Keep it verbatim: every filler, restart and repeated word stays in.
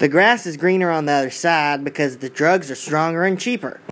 The grass is greener on the other side because the drugs are stronger and cheaper.